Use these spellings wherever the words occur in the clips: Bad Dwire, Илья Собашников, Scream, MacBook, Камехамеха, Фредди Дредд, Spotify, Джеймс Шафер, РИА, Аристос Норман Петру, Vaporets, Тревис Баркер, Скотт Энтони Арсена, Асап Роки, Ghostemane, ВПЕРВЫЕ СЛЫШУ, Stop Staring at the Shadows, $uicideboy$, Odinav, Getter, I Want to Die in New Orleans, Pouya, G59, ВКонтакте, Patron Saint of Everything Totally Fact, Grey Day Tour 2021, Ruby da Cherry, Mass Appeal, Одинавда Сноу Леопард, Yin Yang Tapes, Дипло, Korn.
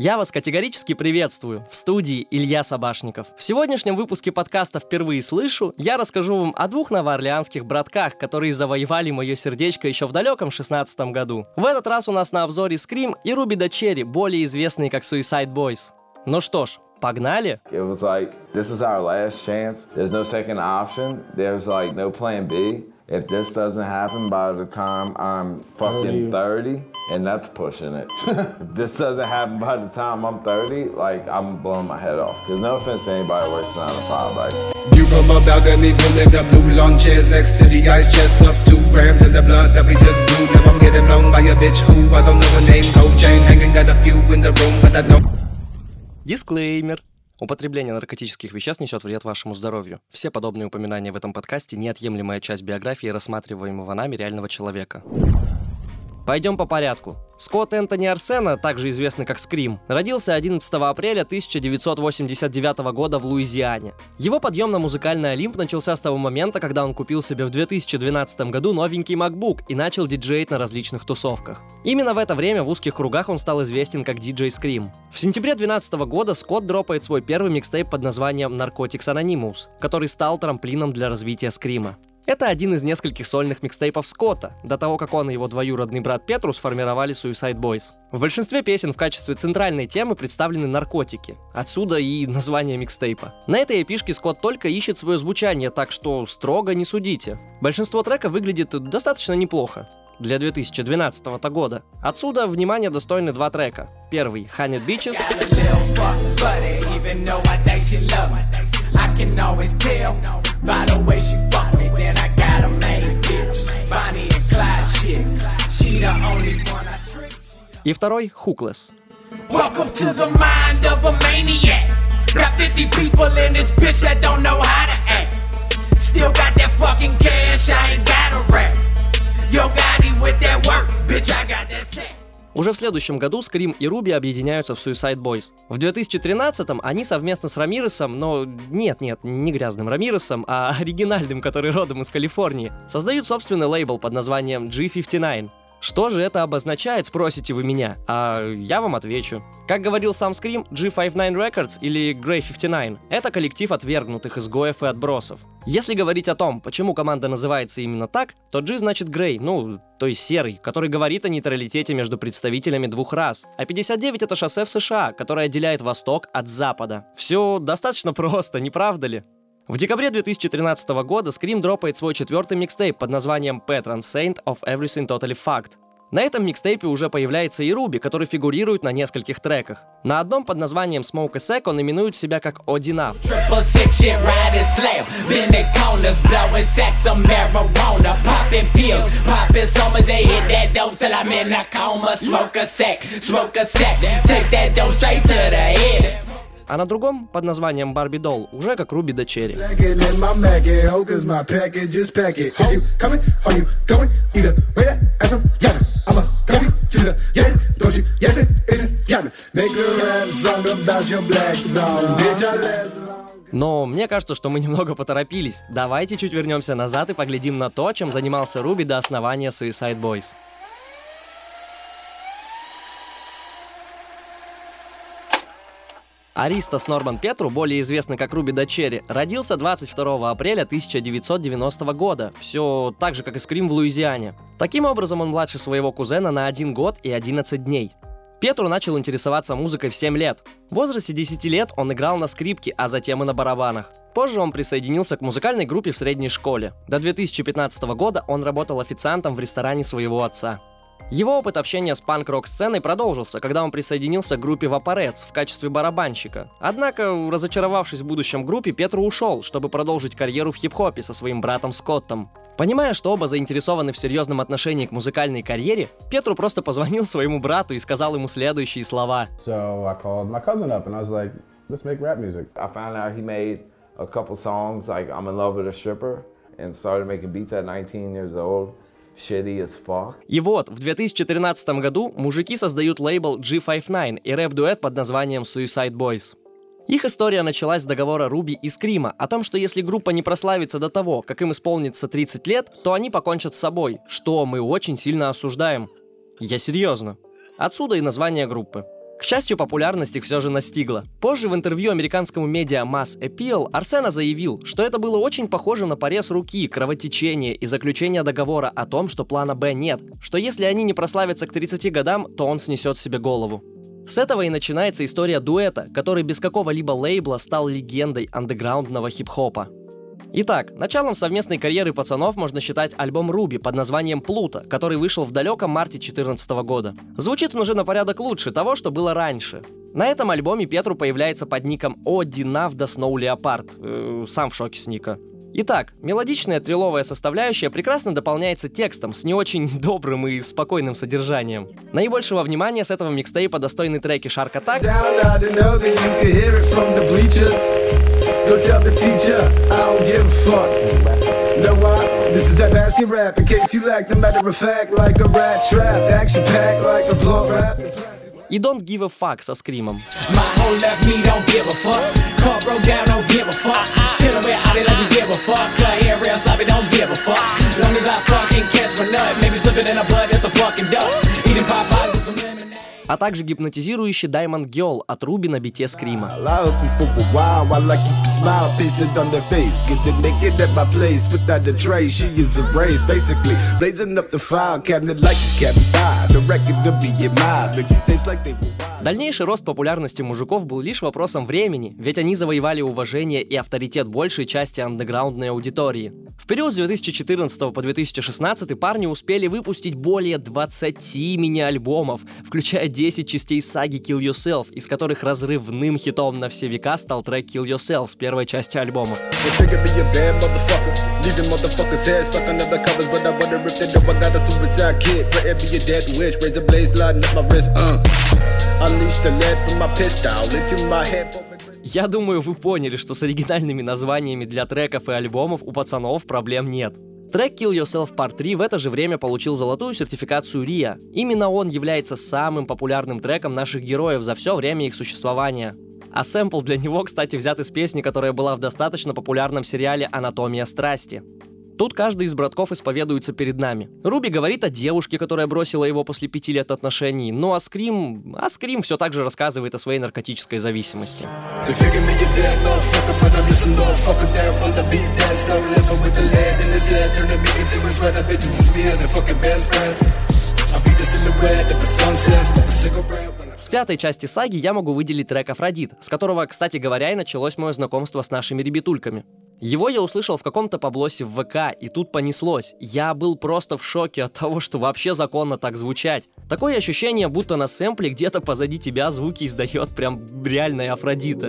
Я вас категорически приветствую, в студии Илья Собашников. В сегодняшнем выпуске подкаста «Впервые слышу» я расскажу вам о двух новоорлеанских братках, которые завоевали мое сердечко еще в далеком 2016 году. В этот раз у нас на обзоре Scream и Ruby da Cherry, более известные как $uicideboy$. Ну что ж, погнали! If this doesn't happen by the time I'm fucking 30, and that's pushing it. If this doesn't happen by the time I'm 30, like, I'm blowing my head off. There's no offense to anybody works 9 to 5, like. View from a balcony, pulling up blue lawn chairs next to the ice chest, stuffed 2 grams in the blood that we just blew. Now I'm getting blown by a bitch who I don't know her name. Gold chain hanging, got a few in the room, but I don't. Disclaimer. Употребление наркотических веществ несет вред вашему здоровью. Все подобные упоминания в этом подкасте – неотъемлемая часть биографии рассматриваемого нами реального человека. Пойдем по порядку. Скотт Энтони Арсена, также известный как Скрим, родился 11 апреля 1989 года в Луизиане. Его подъем на музыкальный Олимп начался с того момента, когда он купил себе в 2012 году новенький MacBook и начал диджеить на различных тусовках. Именно в это время в узких кругах он стал известен как диджей Скрим. В сентябре 2012 года Скотт дропает свой первый микстейп под названием Narcotics Anonymous, который стал трамплином для развития Скрима. Это один из нескольких сольных микстейпов Скотта, до того, как он и его двоюродный брат Петру сформировали $uicideboy$. В большинстве песен в качестве центральной темы представлены наркотики, отсюда и название микстейпа. На этой эпишке Скотт только ищет свое звучание, так что строго не судите. Большинство трека выглядит достаточно неплохо для 2012 года. Отсюда, внимание, достойны 2 трека. Первый — «Honey Bitches». И второй — «Hookless». Уже в следующем году Scream и Ruby объединяются в $uicideboy$. В 2013-м они совместно с Рамиресом, но нет, не грязным Рамиресом, а оригинальным, который родом из Калифорнии, создают собственный лейбл под названием G59. Что же это обозначает, спросите вы меня, а я вам отвечу. Как говорил сам Scream, G59 Records или Grey 59 — это коллектив отвергнутых изгоев и отбросов. Если говорить о том, почему команда называется именно так, то G значит Grey, то есть серый, который говорит о нейтралитете между представителями двух рас, а 59 — это шоссе в США, которое отделяет Восток от Запада. Все достаточно просто, не правда ли? В декабре 2013 года Scream дропает свой 4-й микстейп под названием Patron Saint of Everything Totally Fact. На этом микстейпе уже появляется и Ruby, который фигурирует на нескольких треках. На одном под названием Smoke a Sec он именует себя как Odinav. А на другом, под названием Barbie Doll, уже как Ruby da Cherry. Но мне кажется, что мы немного поторопились. Давайте чуть вернемся назад и поглядим на то, чем занимался Ruby до основания $uicideboy$. Аристос Норман Петру, более известный как Ruby da Cherry, родился 22 апреля 1990 года, все так же, как и Scream в Луизиане. Таким образом, он младше своего кузена на 1 год и 11 дней. Петру начал интересоваться музыкой в 7 лет. В возрасте 10 лет он играл на скрипке, а затем и на барабанах. Позже он присоединился к музыкальной группе в средней школе. До 2015 года он работал официантом в ресторане своего отца. Его опыт общения с панк-рок-сценой продолжился, когда он присоединился к группе Vaporets в качестве барабанщика. Однако, разочаровавшись в будущем группе, Петру ушел, чтобы продолжить карьеру в хип-хопе со своим братом Скоттом. Понимая, что оба заинтересованы в серьезном отношении к музыкальной карьере, Петру просто позвонил своему брату и сказал ему следующие слова. И вот, в 2013 году мужики создают лейбл G59 и рэп-дуэт под названием $uicideboy$. Их история началась с договора Ruby и Скрима о том, что если группа не прославится до того, как им исполнится 30 лет, то они покончат с собой, что мы очень сильно осуждаем. Я серьезно. Отсюда и название группы. К счастью, популярность их все же настигла. Позже в интервью американскому медиа Mass Appeal Арсена заявил, что это было очень похоже на порез руки, кровотечение и заключение договора о том, что плана «Б» нет, что если они не прославятся к 30 годам, то он снесет себе голову. С этого и начинается история дуэта, который без какого-либо лейбла стал легендой андеграундного хип-хопа. Итак, началом совместной карьеры пацанов можно считать альбом Руби под названием «Плута», который вышел в далеком марте 2014 года. Звучит он уже на порядок лучше того, что было раньше. На этом альбоме Петру появляется под ником Одинавда Сноу Леопард. Сам в шоке с ника. Итак, мелодичная триловая составляющая прекрасно дополняется текстом с не очень добрым и спокойным содержанием. Наибольшего внимания с этого микстейпа достойны треки «Shark Attack», и «Don't Give a Fuck» со Скримом. А также гипнотизирующий Diamond Girl от Руби на бите Скрима. Дальнейший рост популярности мужиков был лишь вопросом времени, ведь они завоевали уважение и авторитет большей части андеграундной аудитории. В период с 2014 по 2016 парни успели выпустить более 20 мини-альбомов, включая 10 частей саги Kill Yourself, из которых разрывным хитом на все века стал трек Kill Yourself с первой части альбома. Я думаю, вы поняли, что с оригинальными названиями для треков и альбомов у пацанов проблем нет. Трек Kill Yourself Part 3 в это же время получил золотую сертификацию РИА. Именно он является самым популярным треком наших героев за все время их существования. А сэмпл для него, кстати, взят из песни, которая была в достаточно популярном сериале «Анатомия страсти». Тут каждый из братков исповедуется перед нами. Руби говорит о девушке, которая бросила его после 5 лет отношений, ну а Скрим все так же рассказывает о своей наркотической зависимости. С 5-й части саги я могу выделить трек «Афродит», с которого, кстати говоря, и началось мое знакомство с нашими ребятульками. Его я услышал в каком-то поблосе в ВК, и тут понеслось. Я был просто в шоке от того, что вообще законно так звучать. Такое ощущение, будто на сэмпле где-то позади тебя звуки издает прям реальная Афродита.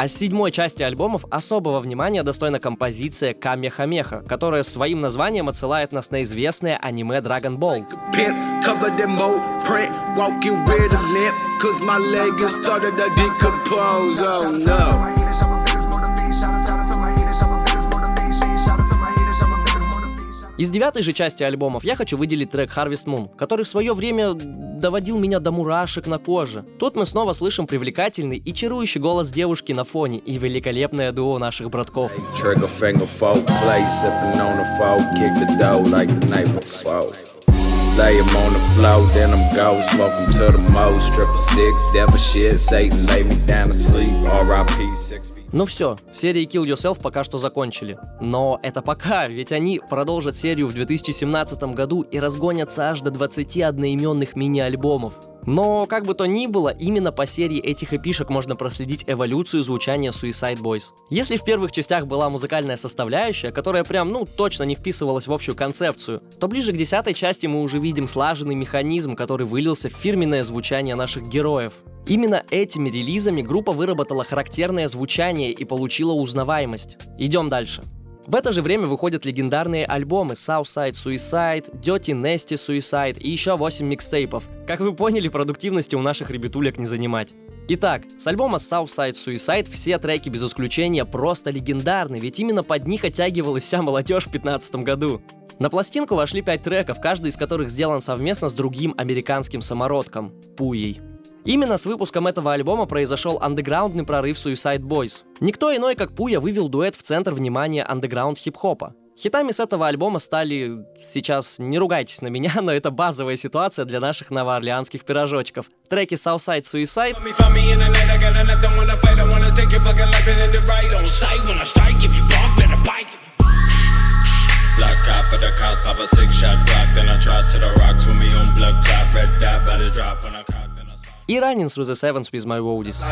А с 7-й части альбомов особого внимания достойна композиция «Камехамеха», которая своим названием отсылает нас на известное аниме Dragon Ball. Из 9-й же части альбомов я хочу выделить трек Harvest Moon, который в свое время доводил меня до мурашек на коже. Тут мы снова слышим привлекательный и чарующий голос девушки на фоне и великолепное дуо наших братков. Ну все, серии Kill Yourself пока что закончили. Но это пока, ведь они продолжат серию в 2017 году и разгонятся аж до 20 одноименных мини-альбомов. Но, как бы то ни было, именно по серии этих эпишек можно проследить эволюцию звучания $uicideboy$. Если в первых частях была музыкальная составляющая, которая прям, точно не вписывалась в общую концепцию, то ближе к 10-й части мы уже видим слаженный механизм, который вылился в фирменное звучание наших героев. Именно этими релизами группа выработала характерное звучание и получила узнаваемость. Идем дальше. В это же время выходят легендарные альбомы Southside Suicide, Dirty Nasty Suicide и еще 8 микстейпов. Как вы поняли, продуктивности у наших ребятулек не занимать. Итак, с альбома Southside Suicide все треки без исключения просто легендарны, ведь именно под них оттягивалась вся молодежь в 2015 году. На пластинку вошли 5 треков, каждый из которых сделан совместно с другим американским самородком — Pouya. Именно с выпуском этого альбома произошел андеграундный прорыв $uicideboy$. Никто иной, как Pouya, вывел дуэт в центр внимания андеграунд хип-хопа. Хитами с этого альбома стали, сейчас не ругайтесь на меня, но это базовая ситуация для наших новоорлеанских пирожочков. Треки Southside Suicide и Running Through the Sevens With My Woadies.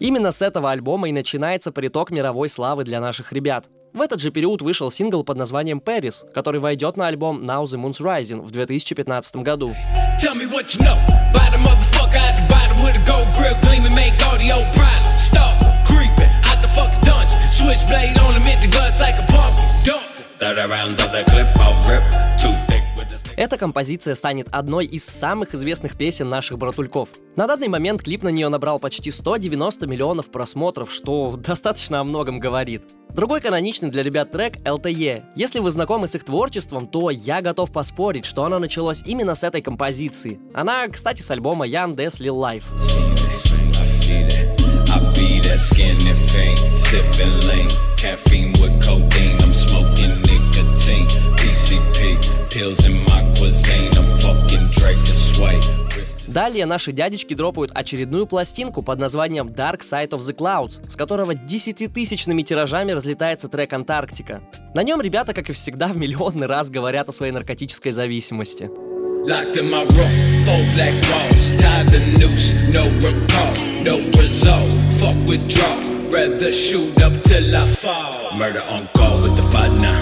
Именно с этого альбома и начинается приток мировой славы для наших ребят. В этот же период вышел сингл под названием Paris, который войдет на альбом Now the Moon's Rising в 2015 году. Эта композиция станет одной из самых известных песен наших братульков. На данный момент клип на нее набрал почти 190 миллионов просмотров, что достаточно о многом говорит. Другой каноничный для ребят трек LTE. Если вы знакомы с их творчеством, то я готов поспорить, что оно началось именно с этой композиции. Она, кстати, с альбома Young Death Lil Life. Далее наши дядечки дропают очередную пластинку под названием Dark Side of the Clouds, с которого 10-тысячными тиражами разлетается трек «Антарктика». На нем ребята, как и всегда, в миллионный раз говорят о своей наркотической зависимости. Locked in my room, four black walls, tied the noose, no recall, no result, fuck withdraw, rather shoot up till I fall. Murder on call with the fight now.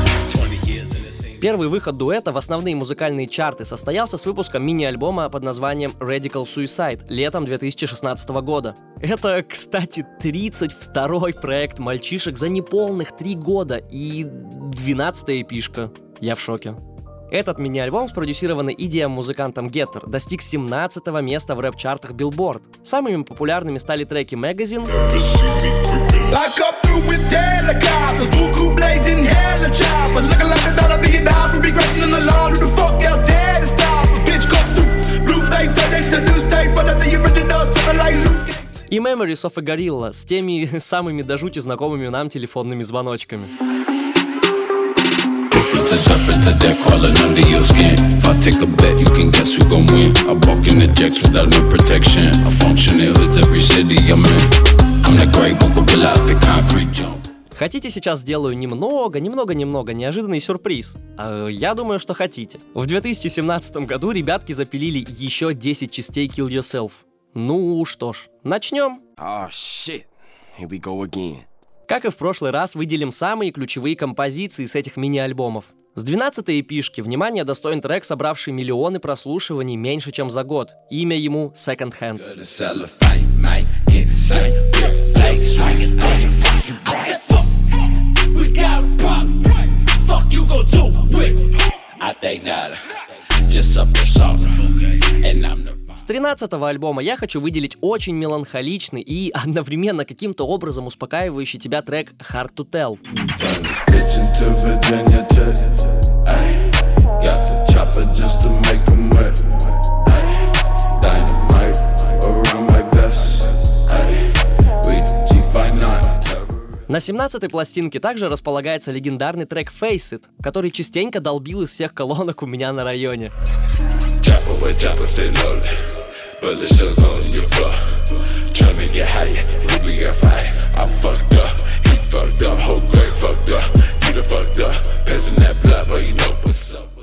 Первый выход дуэта в основные музыкальные чарты состоялся с выпуском мини-альбома под названием Radical Suicide летом 2016 года. Это, кстати, 32-й проект мальчишек за неполных 3 года и 12-я эпишка. Я в шоке. Этот мини-альбом, спродюсированный EDM-музыкантом Getter, достиг 17-го места в рэп-чартах Billboard. Самыми популярными стали треки Magazine, и Memories of a Gorilla с теми самыми до жути знакомыми нам телефонными звоночками. Хотите, сейчас сделаю немного неожиданный сюрприз? Я думаю, что хотите. В 2017 году ребятки запилили еще 10 частей Kill Yourself. Ну что ж, начнем. Oh, shit. Here we go again. Как и в прошлый раз, выделим самые ключевые композиции с этих мини-альбомов. С 12-й эпишки внимание достоин трек, собравший миллионы прослушиваний меньше, чем за год. Имя ему Second Hand. С 13-го альбома я хочу выделить очень меланхоличный и одновременно каким-то образом успокаивающий тебя трек Hard to Tell. На 17-й пластинке также располагается легендарный трек Face It, который частенько долбил из всех колонок у меня на районе.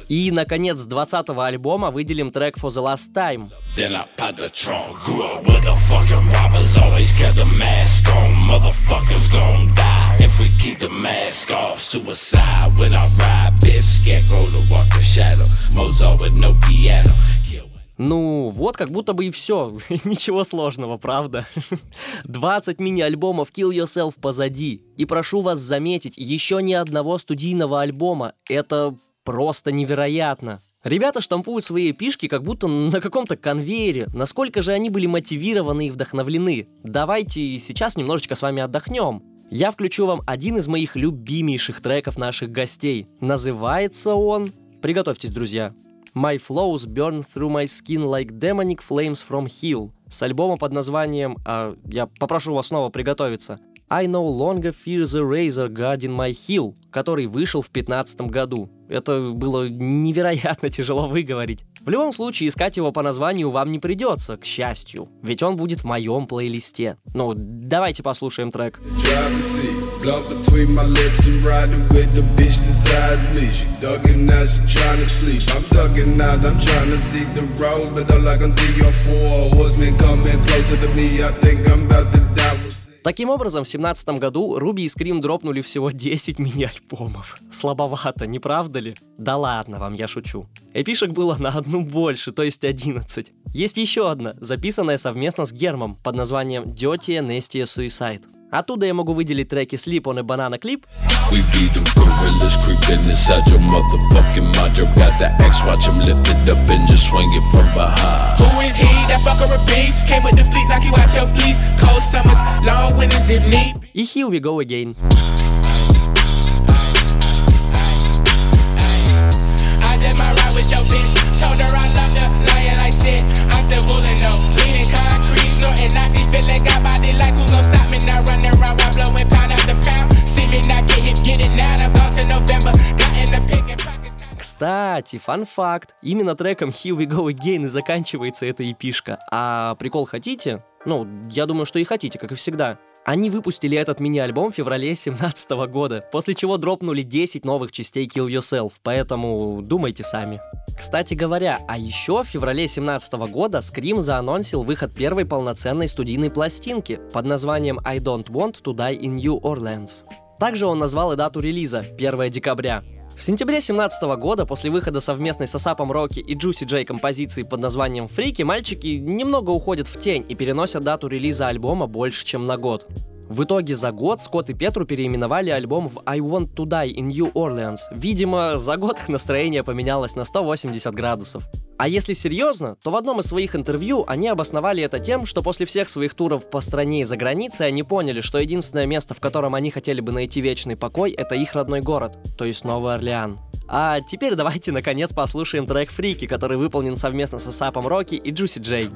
И, наконец, с 20-го альбома выделим трек For the Last Time. Ну, вот как будто бы и все. Ничего сложного, правда? 20 мини-альбомов Kill Yourself позади. И прошу вас заметить, еще ни одного студийного альбома. Это... просто невероятно. Ребята штампуют свои эпишки как будто на каком-то конвейере. Насколько же они были мотивированы и вдохновлены? Давайте сейчас немножечко с вами отдохнем. Я включу вам один из моих любимейших треков наших гостей. Называется он... Приготовьтесь, друзья. My Flows Burn Through My Skin Like Demonic Flames From Hell. С альбома под названием... я попрошу вас снова приготовиться. I No Longer Fear the Razor Guarding My Heel, который вышел в 2015 году. Это было невероятно тяжело выговорить. В любом случае, искать его по названию вам не придется, к счастью, ведь он будет в моем плейлисте. Ну, давайте послушаем трек. Таким образом, в 2017 году Руби и Scream дропнули всего 10 мини-альбомов. Слабовато, не правда ли? Да ладно вам, я шучу. Эпишек было на одну больше, то есть 11. Есть еще одна, записанная совместно с Гермом, под названием Dirty Nasty Suicide. Оттуда я могу выделить треки Sleep on a Banana Clip. И Here We Go Again. Кстати, фан-факт, именно треком Here We Go Again и заканчивается эта эпишка. А прикол хотите? Ну, я думаю, что и хотите, как и всегда. Они выпустили этот мини-альбом в феврале 2017 года, после чего дропнули 10 новых частей Kill Yourself, поэтому думайте сами. Кстати говоря, а еще в феврале 2017 года Scream заанонсил выход первой полноценной студийной пластинки под названием I Don't Want to Die in New Orleans. Также он назвал и дату релиза – 1 декабря. В сентябре 2017 года, после выхода совместной с Асапом Роки и Juicy J композиции под названием «Фрики», мальчики немного уходят в тень и переносят дату релиза альбома больше, чем на год. В итоге за год Скотт и Петру переименовали альбом в I Want to Die in New Orleans. Видимо, за год их настроение поменялось на 180 градусов. А если серьезно, то в одном из своих интервью они обосновали это тем, что после всех своих туров по стране и за границей они поняли, что единственное место, в котором они хотели бы найти вечный покой, это их родной город, то есть Новый Орлеан. А теперь давайте наконец послушаем трек «Фрики», который выполнен совместно с Асапом Роки и Juicy J.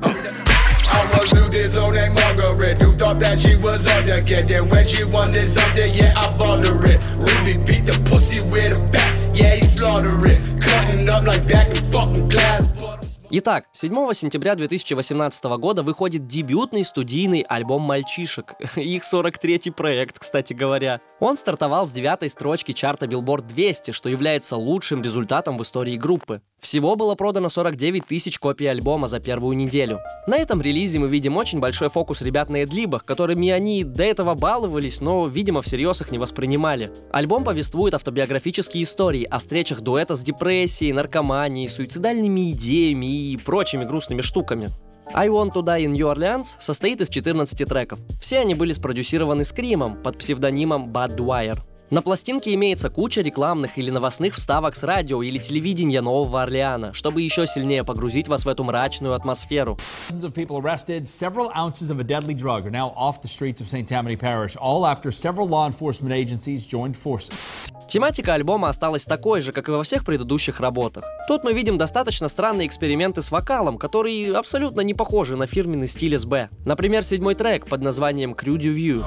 Итак, 7 сентября 2018 года выходит дебютный студийный альбом «Мальчишек». Их 43-й проект, кстати говоря. Он стартовал с 9-й строчки чарта Billboard 200, что является лучшим результатом в истории группы. Всего было продано 49 тысяч копий альбома за первую неделю. На этом релизе мы видим очень большой фокус ребят на эдлибах, которыми они до этого баловались, но, видимо, всерьез их не воспринимали. Альбом повествует автобиографические истории о встречах дуэта с депрессией, наркоманией, суицидальными идеями и прочими грустными штуками. I Want to Die in New Orleans состоит из 14 треков. Все они были спродюсированы Скримом под псевдонимом Bad Dwire. На пластинке имеется куча рекламных или новостных вставок с радио или телевидения Нового Орлеана, чтобы еще сильнее погрузить вас в эту мрачную атмосферу. Тематика альбома осталась такой же, как и во всех предыдущих работах. Тут мы видим достаточно странные эксперименты с вокалом, которые абсолютно не похожи на фирменный стиль СБ. Например, 7-й трек под названием Crew Du View.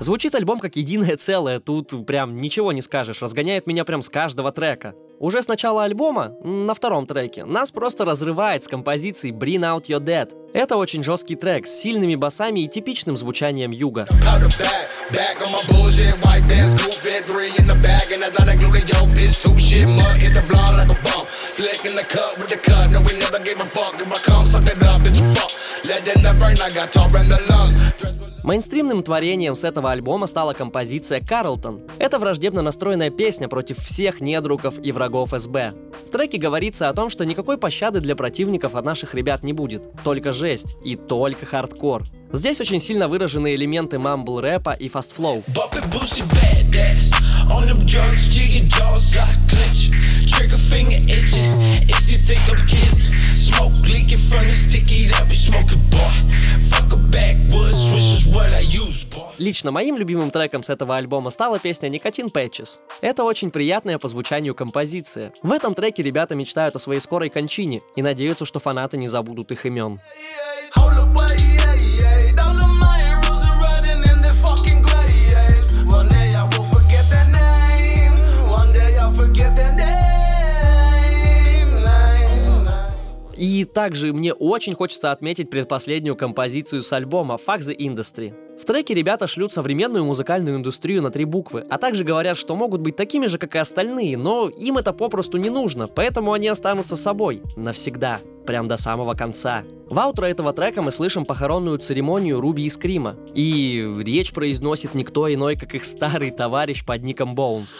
Звучит альбом как единое целое, тут прям ничего не скажешь, разгоняет меня прям с каждого трека. Уже с начала альбома, на втором треке, нас просто разрывает с композицией Bring Out Your Dead. Это очень жесткий трек с сильными басами и типичным звучанием юга. Мейнстримным творением с этого альбома стала композиция «Карлтон». Это враждебно настроенная песня против всех недругов и врагов СБ. В треке говорится о том, что никакой пощады для противников от наших ребят не будет. Только жесть и только хардкор. Здесь очень сильно выражены элементы мамбл-рэпа и фастфлоу. Лично моим любимым треком с этого альбома стала песня «Никотин Пэтчес». Это очень приятная по звучанию композиция. В этом треке ребята мечтают о своей скорой кончине и надеются, что фанаты не забудут их имен. И также мне очень хочется отметить предпоследнюю композицию с альбома «Fuck the Industry». В треке ребята шлют современную музыкальную индустрию на 3 буквы, а также говорят, что могут быть такими же, как и остальные, но им это попросту не нужно, поэтому они останутся собой. Навсегда. Прям до самого конца. В аутро этого трека мы слышим похоронную церемонию Руби и Скрима. И речь произносит никто иной, как их старый товарищ под ником Боунс.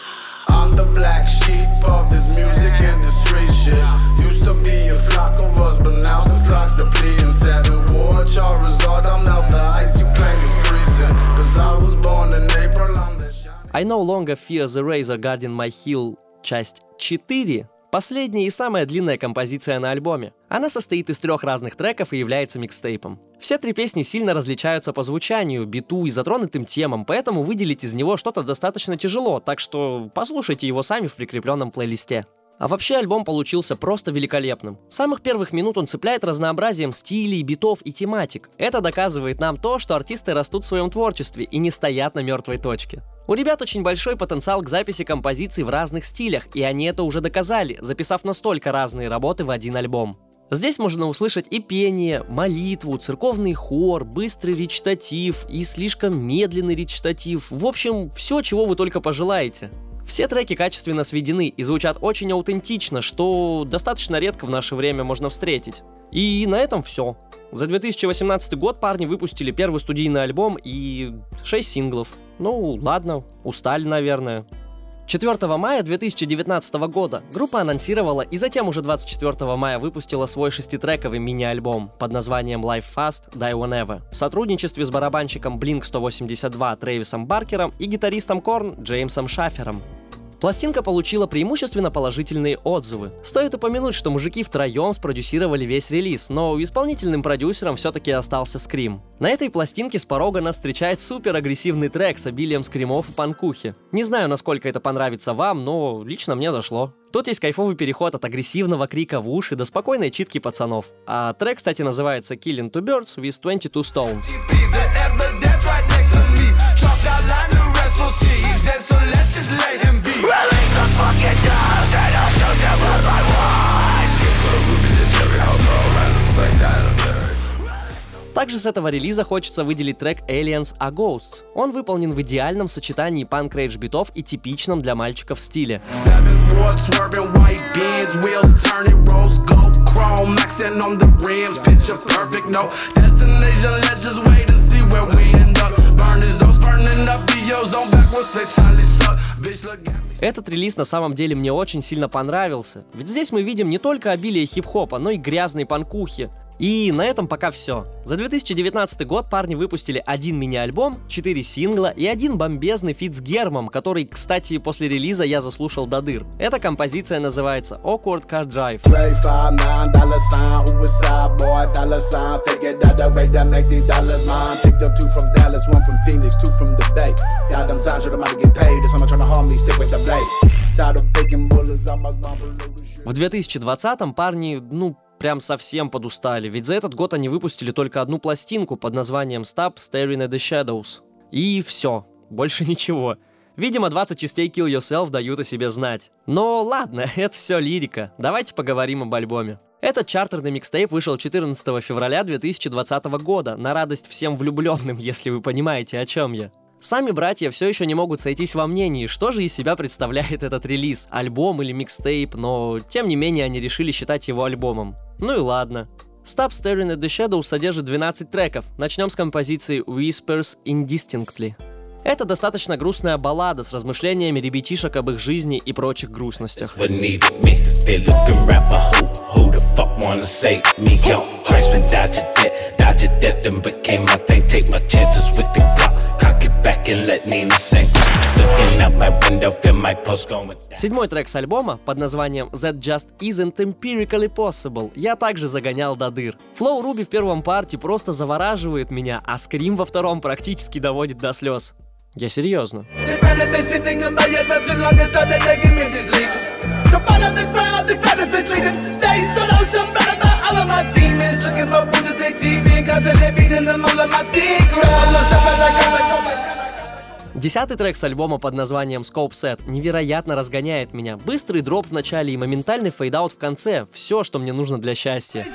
I no longer fear the razor guarding my heel, часть 4, последняя и самая длинная композиция на альбоме. Она состоит из 3 разных треков и является микстейпом. Все 3 песни сильно различаются по звучанию, биту и затронутым темам, поэтому выделить из него что-то достаточно тяжело, так что послушайте его сами в прикрепленном плейлисте. А вообще альбом получился просто великолепным. С самых первых минут он цепляет разнообразием стилей, битов и тематик. Это доказывает нам то, что артисты растут в своем творчестве и не стоят на мертвой точке. У ребят очень большой потенциал к записи композиций в разных стилях, и они это уже доказали, записав настолько разные работы в один альбом. Здесь можно услышать и пение, молитву, церковный хор, быстрый речитатив и слишком медленный речитатив. В общем, все, чего вы только пожелаете. Все треки качественно сведены и звучат очень аутентично, что достаточно редко в наше время можно встретить. И на этом все. За 2018 год парни выпустили 1 студийный альбом и 6 синглов. Ну ладно, устали, наверное. 4 мая 2019 года группа анонсировала и затем уже 24 мая выпустила свой 6-трековый мини-альбом под названием Live Fast, Die Whenever в сотрудничестве с барабанщиком Blink 182 Тревисом Баркером и гитаристом Korn Джеймсом Шафером. Пластинка получила преимущественно положительные отзывы. Стоит упомянуть, что мужики втроем спродюсировали весь релиз, но исполнительным продюсером все-таки остался Scream. На этой пластинке с порога нас встречает суперагрессивный трек с обилием скримов и панкухи. Не знаю, насколько это понравится вам, но лично мне зашло. Тут есть кайфовый переход от агрессивного крика в уши до спокойной читки пацанов. А трек, кстати, называется Killing Two Birds with 22 Stones. Также с этого релиза хочется выделить трек Aliens are Ghosts. Он выполнен в идеальном сочетании панк-рейдж битов и типичном для мальчиков стиле. Этот релиз на самом деле мне очень сильно понравился, ведь здесь мы видим не только обилие хип-хопа, но и грязные панкухи. И на этом пока все. За 2019 год парни выпустили 1 мини-альбом, 4 сингла и 1 бомбезный фит с Гермом, который, кстати, после релиза я заслушал до дыр. Эта композиция называется Awkward Car Drive. В 2020-м парни, прям совсем подустали, ведь за этот год они выпустили только 1 пластинку под названием Stop Staring at the Shadows. И все, больше ничего. Видимо, 20 частей Kill Yourself дают о себе знать. Но ладно, это все лирика, давайте поговорим об альбоме. Этот чартерный микстейп вышел 14 февраля 2020 года, на радость всем влюбленным, если вы понимаете, о чем я. Сами братья все еще не могут сойтись во мнении, что же из себя представляет этот релиз, альбом или микстейп, но тем не менее они решили считать его альбомом. Ну и ладно. Stop Staring at the Shadows содержит 12 треков. Начнем с композиции Whispers Indistinctly. Это достаточно грустная баллада с размышлениями ребятишек об их жизни и прочих грустностях. Седьмой трек с альбома под названием That Just Isn't Empirically Possible я также загонял до дыр. Флоу Руби в первом парте просто завораживает меня, а Scream во втором практически доводит до слез. Я серьезно. Десятый трек с альбома под названием Scope Set невероятно разгоняет меня. Быстрый дроп в начале и моментальный фейдаут в конце. Все, что мне нужно для счастья.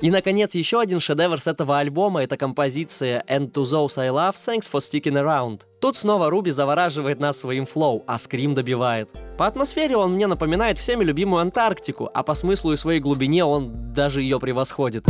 И, наконец, еще один шедевр с этого альбома — это композиция «And to those I love, thanks for sticking around». Тут снова Руби завораживает нас своим флоу, а Scream добивает. По атмосфере он мне напоминает всеми любимую Антарктику, а по смыслу и своей глубине он даже ее превосходит.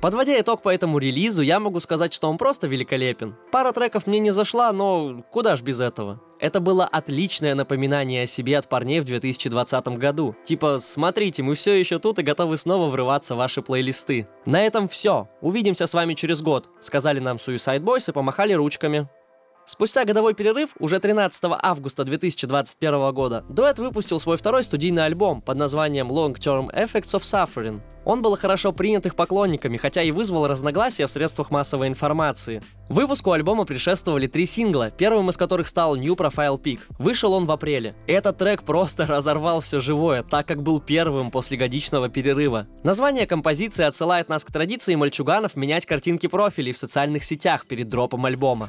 Подводя итог по этому релизу, я могу сказать, что он просто великолепен. Пара треков мне не зашла, но куда ж без этого. Это было отличное напоминание о себе от парней в 2020 году. Типа, смотрите, мы все еще тут и готовы снова врываться в ваши плейлисты. На этом все. Увидимся с вами через год. Сказали нам $uicideboy$ и помахали ручками. Спустя годовой перерыв, уже 13 августа 2021 года, дуэт выпустил свой второй студийный альбом под названием Long Term Effects of Suffering. Он был хорошо принят их поклонниками, хотя и вызвал разногласия в средствах массовой информации. Выпуску альбома предшествовали 3 сингла, первым из которых стал New Profile Pic. Вышел он в апреле. Этот трек просто разорвал все живое, так как был первым после годичного перерыва. Название композиции отсылает нас к традиции мальчуганов менять картинки профилей в социальных сетях перед дропом альбома.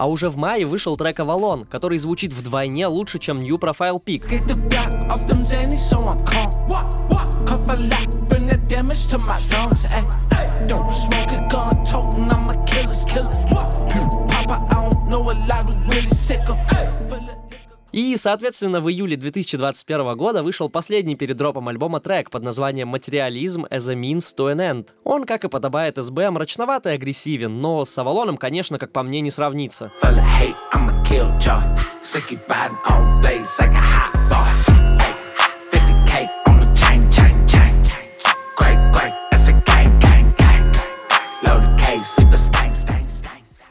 А уже в мае вышел трек Avalon, который звучит вдвойне лучше, чем New Profile Pic. И, соответственно, в июле 2021 года вышел последний перед дропом альбома трек под названием «Материализм as a means to an end». Он, как и подобает СБ, мрачноват и агрессивен, но с Авалоном, конечно, как по мне, не сравнится.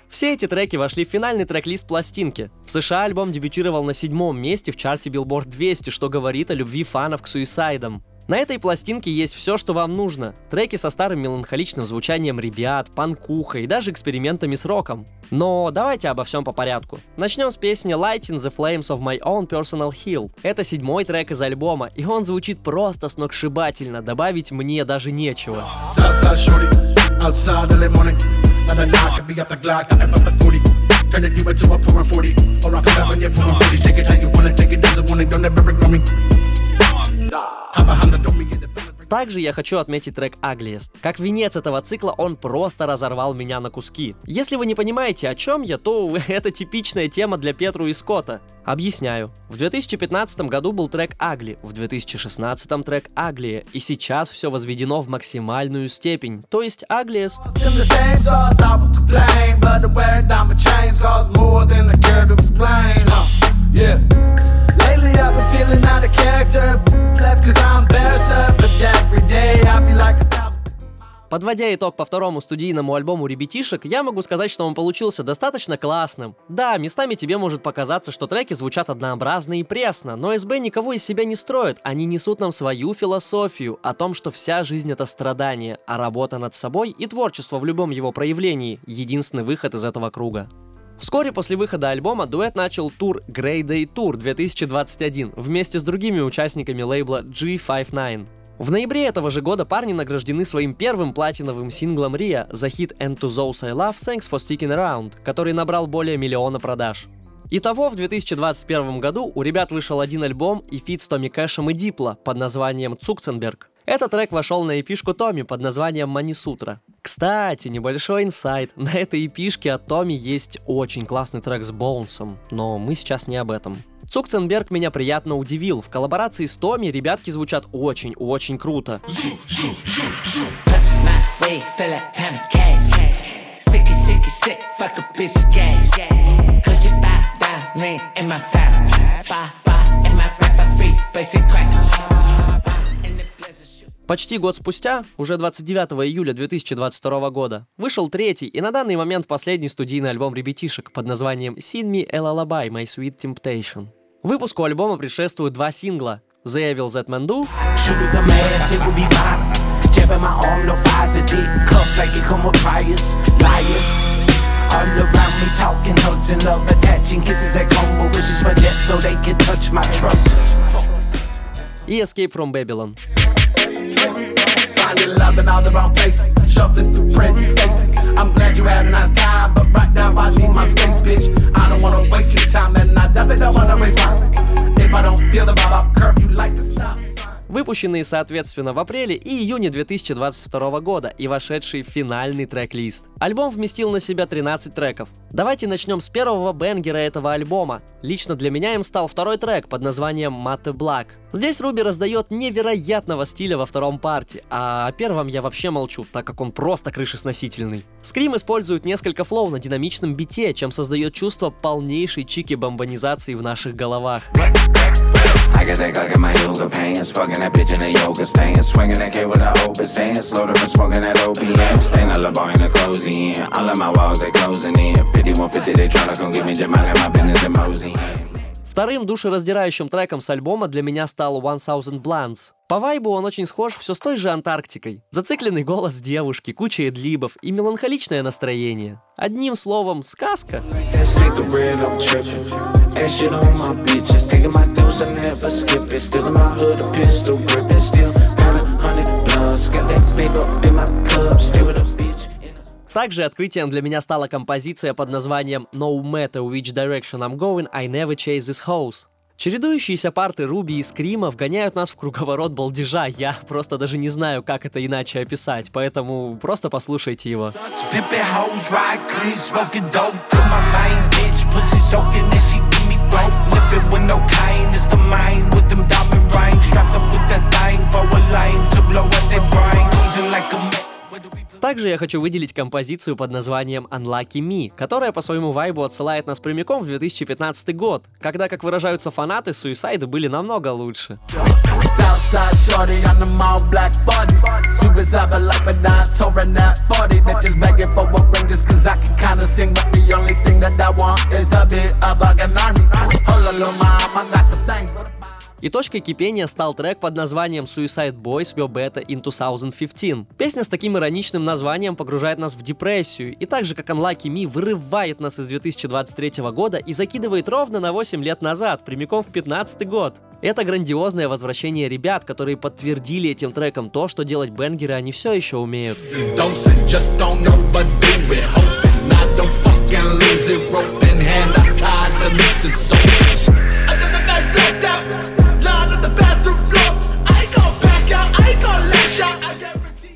Все эти треки вошли в финальный трек-лист пластинки. В США альбом дебютировал на 7-м месте в чарте Billboard 200, что говорит о любви фанов к суисайдам. На этой пластинке есть все, что вам нужно. Треки со старым меланхоличным звучанием ребят, панкуха и даже экспериментами с роком. Но давайте обо всем по порядку. Начнем с песни Lighting the Flames of My Own Personal Hill. Это 7-й трек из альбома, и он звучит просто сногсшибательно, добавить мне даже нечего. Также я хочу отметить трек Ugliest. Как венец этого цикла, он просто разорвал меня на куски. Если вы не понимаете, о чем я, то это типичная тема для Петру и Скотта. Объясняю. В 2015 году был трек Ugly, в 2016 трек Uglier, и сейчас все возведено в максимальную степень, то есть Ugliest. Подводя итог по второму студийному альбому «Ребятишек», я могу сказать, что он получился достаточно классным. Да, местами тебе может показаться, что треки звучат однообразно и пресно, но СБ никого из себя не строит, они несут нам свою философию о том, что вся жизнь — это страдание, а работа над собой и творчество в любом его проявлении — единственный выход из этого круга. Вскоре после выхода альбома дуэт начал тур Grey Day Tour 2021 вместе с другими участниками лейбла G59. В ноябре этого же года парни награждены своим первым платиновым синглом Ria за хит And to Those I Love Thanks for Sticking Around, который набрал более миллиона продаж. Итого в 2021 году у ребят вышел один альбом и фит с Томми Кэшем и Дипло под названием «Цукценберг». Этот трек вошел на эпишку Томми под названием «Манисутра». Кстати, небольшой инсайт, на этой эпишке от Томми есть очень классный трек с Боунсом, но мы сейчас не об этом. Цукценберг меня приятно удивил, в коллаборации с Томми ребятки звучат очень-очень круто. Почти год спустя, уже 29 июля 2022 года, вышел третий и на данный момент последний студийный альбом ребятишек под названием «Sing Me a Lullaby, My Sweet Temptation». Выпуску альбома предшествуют два сингла «The Evil That Men Do» и «Escape from Babylon». Выпущенные, соответственно, в апреле и июне 2022 года и вошедший в финальный трек-лист. Альбом вместил на себя 13 треков. Давайте начнем с первого бенгера этого альбома. Лично для меня им стал второй трек под названием «Matte Black». Здесь Руби раздает невероятного стиля во втором парте, а о первом я вообще молчу, так как он просто крышесносительный. Scream использует несколько флоу на динамичном бите, чем создает чувство полнейшей чики-бомбонизации в наших головах. Вторым душераздирающим треком с альбома для меня стал 1000 Blondes. По вайбу он очень схож все с той же Антарктикой. Зацикленный голос девушки, куча эдлибов и меланхоличное настроение. Одним словом, сказка. Также открытием для меня стала композиция под названием «No matter which direction I'm going, I never chase this house». Чередующиеся парты Руби и Скрима вгоняют нас в круговорот балдежа, я просто даже не знаю, как это иначе описать, поэтому просто послушайте его. Также я хочу выделить композицию под названием «Unlucky Me», которая по своему вайбу отсылает нас прямиком в 2015 год, когда, как выражаются фанаты, «Suicide» были намного лучше. И точкой кипения стал трек под названием $uicideboy$ in 2015. Песня с таким ироничным названием погружает нас в депрессию, и так же как Unlucky Me вырывает нас из 2023 года и закидывает ровно на 8 лет назад, прямиком в 2015 год. Это грандиозное возвращение ребят, которые подтвердили этим треком то, что делать бенгеры они все еще умеют.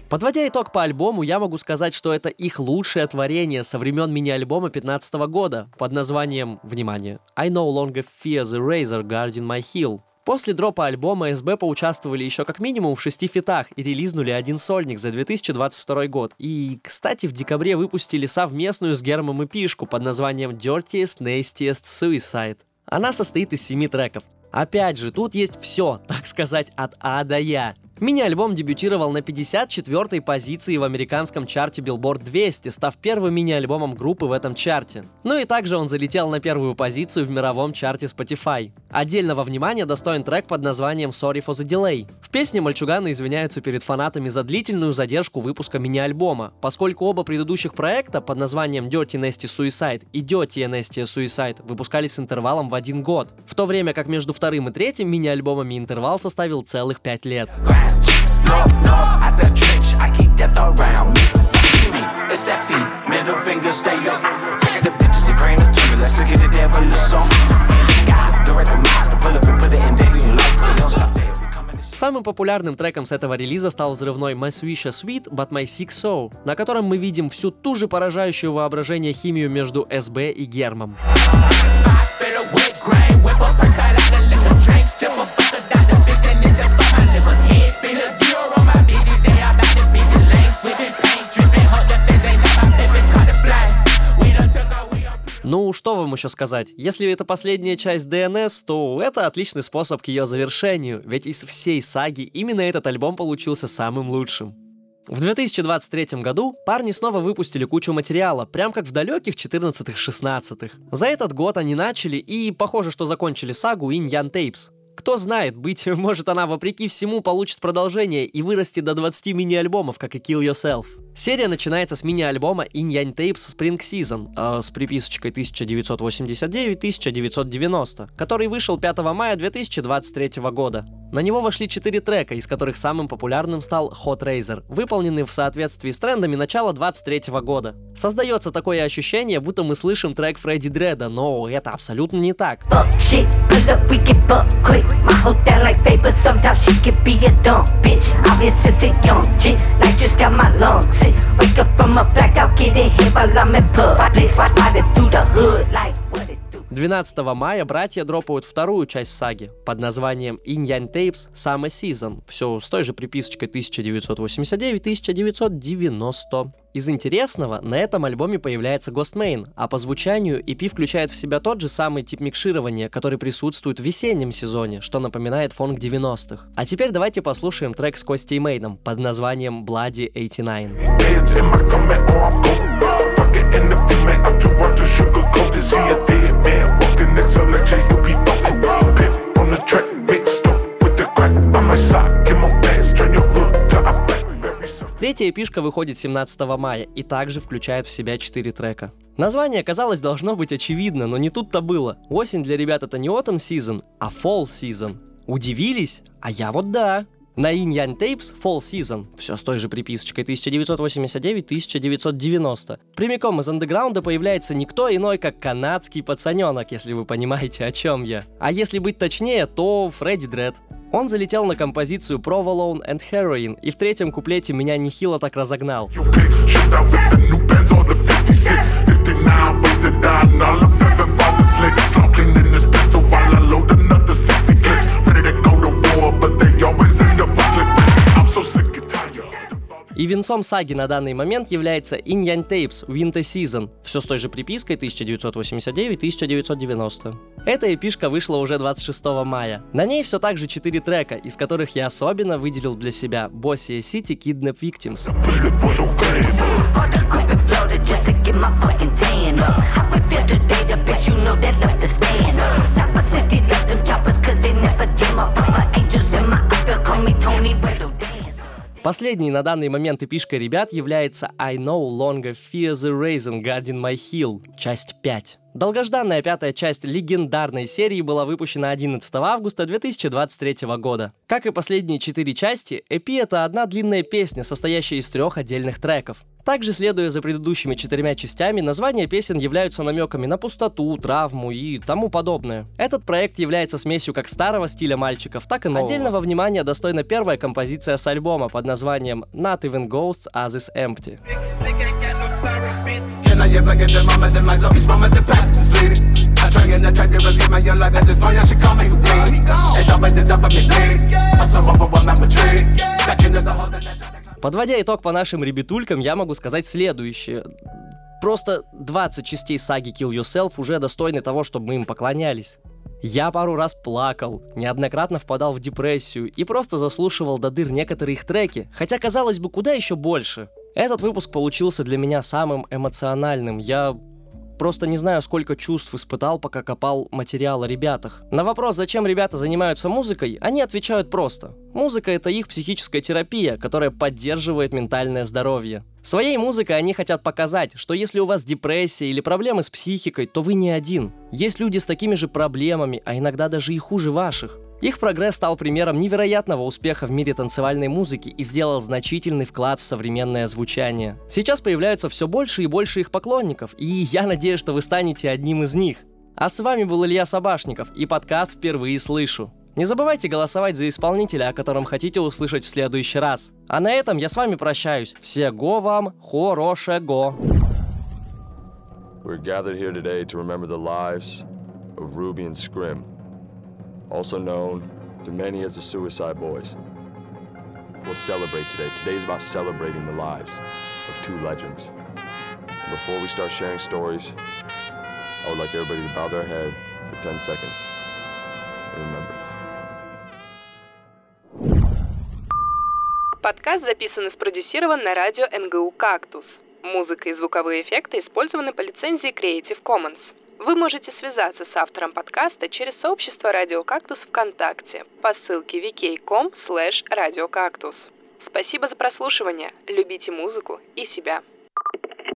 Подводя итог по альбому, я могу сказать, что это их лучшее творение со времен мини-альбома 2015 года под названием, внимание, I No Longer Fear the Razor Guarding My Heel. После дропа альбома СБ поучаствовали еще как минимум в 6 фитах и релизнули один сольник за 2022 год. И, кстати, в декабре выпустили совместную с Гермом эпишку под названием Dirtiest Nastiest Suicide. Она состоит из 7 треков. Опять же, тут есть все, так сказать, от А до Я. Мини-альбом дебютировал на 54-й позиции в американском чарте Billboard 200, став первым мини-альбомом группы в этом чарте. Ну и также он залетел на первую позицию в мировом чарте Spotify. Отдельного внимания достоин трек под названием «Sorry for the Delay». В песне мальчуганы извиняются перед фанатами за длительную задержку выпуска мини-альбома, поскольку оба предыдущих проекта под названием Dirty Nasty Suicide и Dirty Nasty Suicide выпускались с интервалом в 1 год, в то время как между вторым и третьим мини-альбомами интервал составил целых 5 лет. Самым популярным треком с этого релиза стал взрывной Mass Wish a Sweet, But My Sick Soul, на котором мы видим всю ту же поражающую воображение химию между СБ и Гермом. Ну, что вам еще сказать? Если это последняя часть DNS, то это отличный способ к ее завершению, ведь из всей саги именно этот альбом получился самым лучшим. В 2023 году парни снова выпустили кучу материала, прям как в далеких 14-16-х. За этот год они начали и, похоже, что закончили сагу Yin Yang Tapes. Кто знает, быть может, она вопреки всему получит продолжение и вырастет до 20 мини-альбомов, как и Kill Yourself. Серия начинается с мини-альбома Yin Yang Tapes Spring Season с приписочкой 1989-1990, который вышел 5 мая 2023 года. На него вошли 4 трека, из которых самым популярным стал Hot Razor, выполненный в соответствии с трендами начала 2023 года. Создается такое ощущение, будто мы слышим трек Фредди Дредда, но это абсолютно не так. Oh, 12 мая братья дропают вторую часть саги под названием Yin Yang Tapes Summer Season, все с той же приписочкой 1989-1990. Из интересного, на этом альбоме появляется Ghostemane, а по звучанию EP включает в себя тот же самый тип микширования, который присутствует в весеннем сезоне, что напоминает фонк 90-х. А теперь давайте послушаем трек с Ghostemane под названием Bloody 89. Третья эпишка выходит 17 мая и также включает в себя 4 трека. Название, казалось, должно быть очевидно, но не тут-то было. Осень для ребят это не Autumn Season, а Fall Season. Удивились? А я вот да. На Yin Yang Tapes Fall Season, все с той же приписочкой 1989-1990. Прямиком из андеграунда появляется никто иной, как канадский пацаненок, если вы понимаете, о чем я. А если быть точнее, то Фредди Дредд. Он залетел на композицию Provolone and Heroin и в третьем куплете меня нехило так разогнал. И венцом саги на данный момент является Yin Yang Tapes Winter Season, все с той же припиской 1989-1990. Эта эпишка вышла уже 26 мая. На ней все так же 4 трека, из которых я особенно выделил для себя Bossier City Kidnap Victims. Последней на данный момент эпишкой ребят является I No Longer Fear the Raisin Guarding My Hill, часть 5. Долгожданная пятая часть легендарной серии была выпущена 11 августа 2023 года. Как и последние 4 части, EP — это одна длинная песня, состоящая из 3 отдельных треков. Также, следуя за предыдущими 4 частями, названия песен являются намеками на пустоту, травму и тому подобное. Этот проект является смесью как старого стиля мальчиков, так и нового. Отдельного внимания достойна первая композиция с альбома под названием Not Even Ghosts Are This Empty. Подводя итог по нашим ребятулькам, я могу сказать следующее. Просто 20 частей саги Kill Yourself уже достойны того, чтобы мы им поклонялись. Я пару раз плакал, неоднократно впадал в депрессию и просто заслушивал до дыр некоторые их треки, хотя, казалось бы, куда еще больше. Этот выпуск получился для меня самым эмоциональным, я просто не знаю, сколько чувств испытал, пока копал материал о ребятах. На вопрос, зачем ребята занимаются музыкой, они отвечают просто. Музыка — это их психическая терапия, которая поддерживает ментальное здоровье. Своей музыкой они хотят показать, что если у вас депрессия или проблемы с психикой, то вы не один. Есть люди с такими же проблемами, а иногда даже и хуже ваших. Их прогресс стал примером невероятного успеха в мире танцевальной музыки и сделал значительный вклад в современное звучание. Сейчас появляются все больше и больше их поклонников, и я надеюсь, что вы станете одним из них. А с вами был Илья Собашников и подкаст «Впервые слышу». Не забывайте голосовать за исполнителя, о котором хотите услышать в следующий раз. А на этом я с вами прощаюсь. Всего вам хорошего! We're gathered here today to remember the lives of Ruby and Scream, also known to many as the Suicide Boys. We'll celebrate today. Today's about celebrating the lives of two legends. And before we start sharing stories, I would like everybody to bow their head for 10 seconds in remembrance. Подкаст записан и спродюсирован на радио НГУ «Кактус». Музыка и звуковые эффекты использованы по лицензии Creative Commons. Вы можете связаться с автором подкаста через сообщество «Радио Кактус» ВКонтакте по ссылке vk.com/radiocactus. Спасибо за прослушивание. Любите музыку и себя.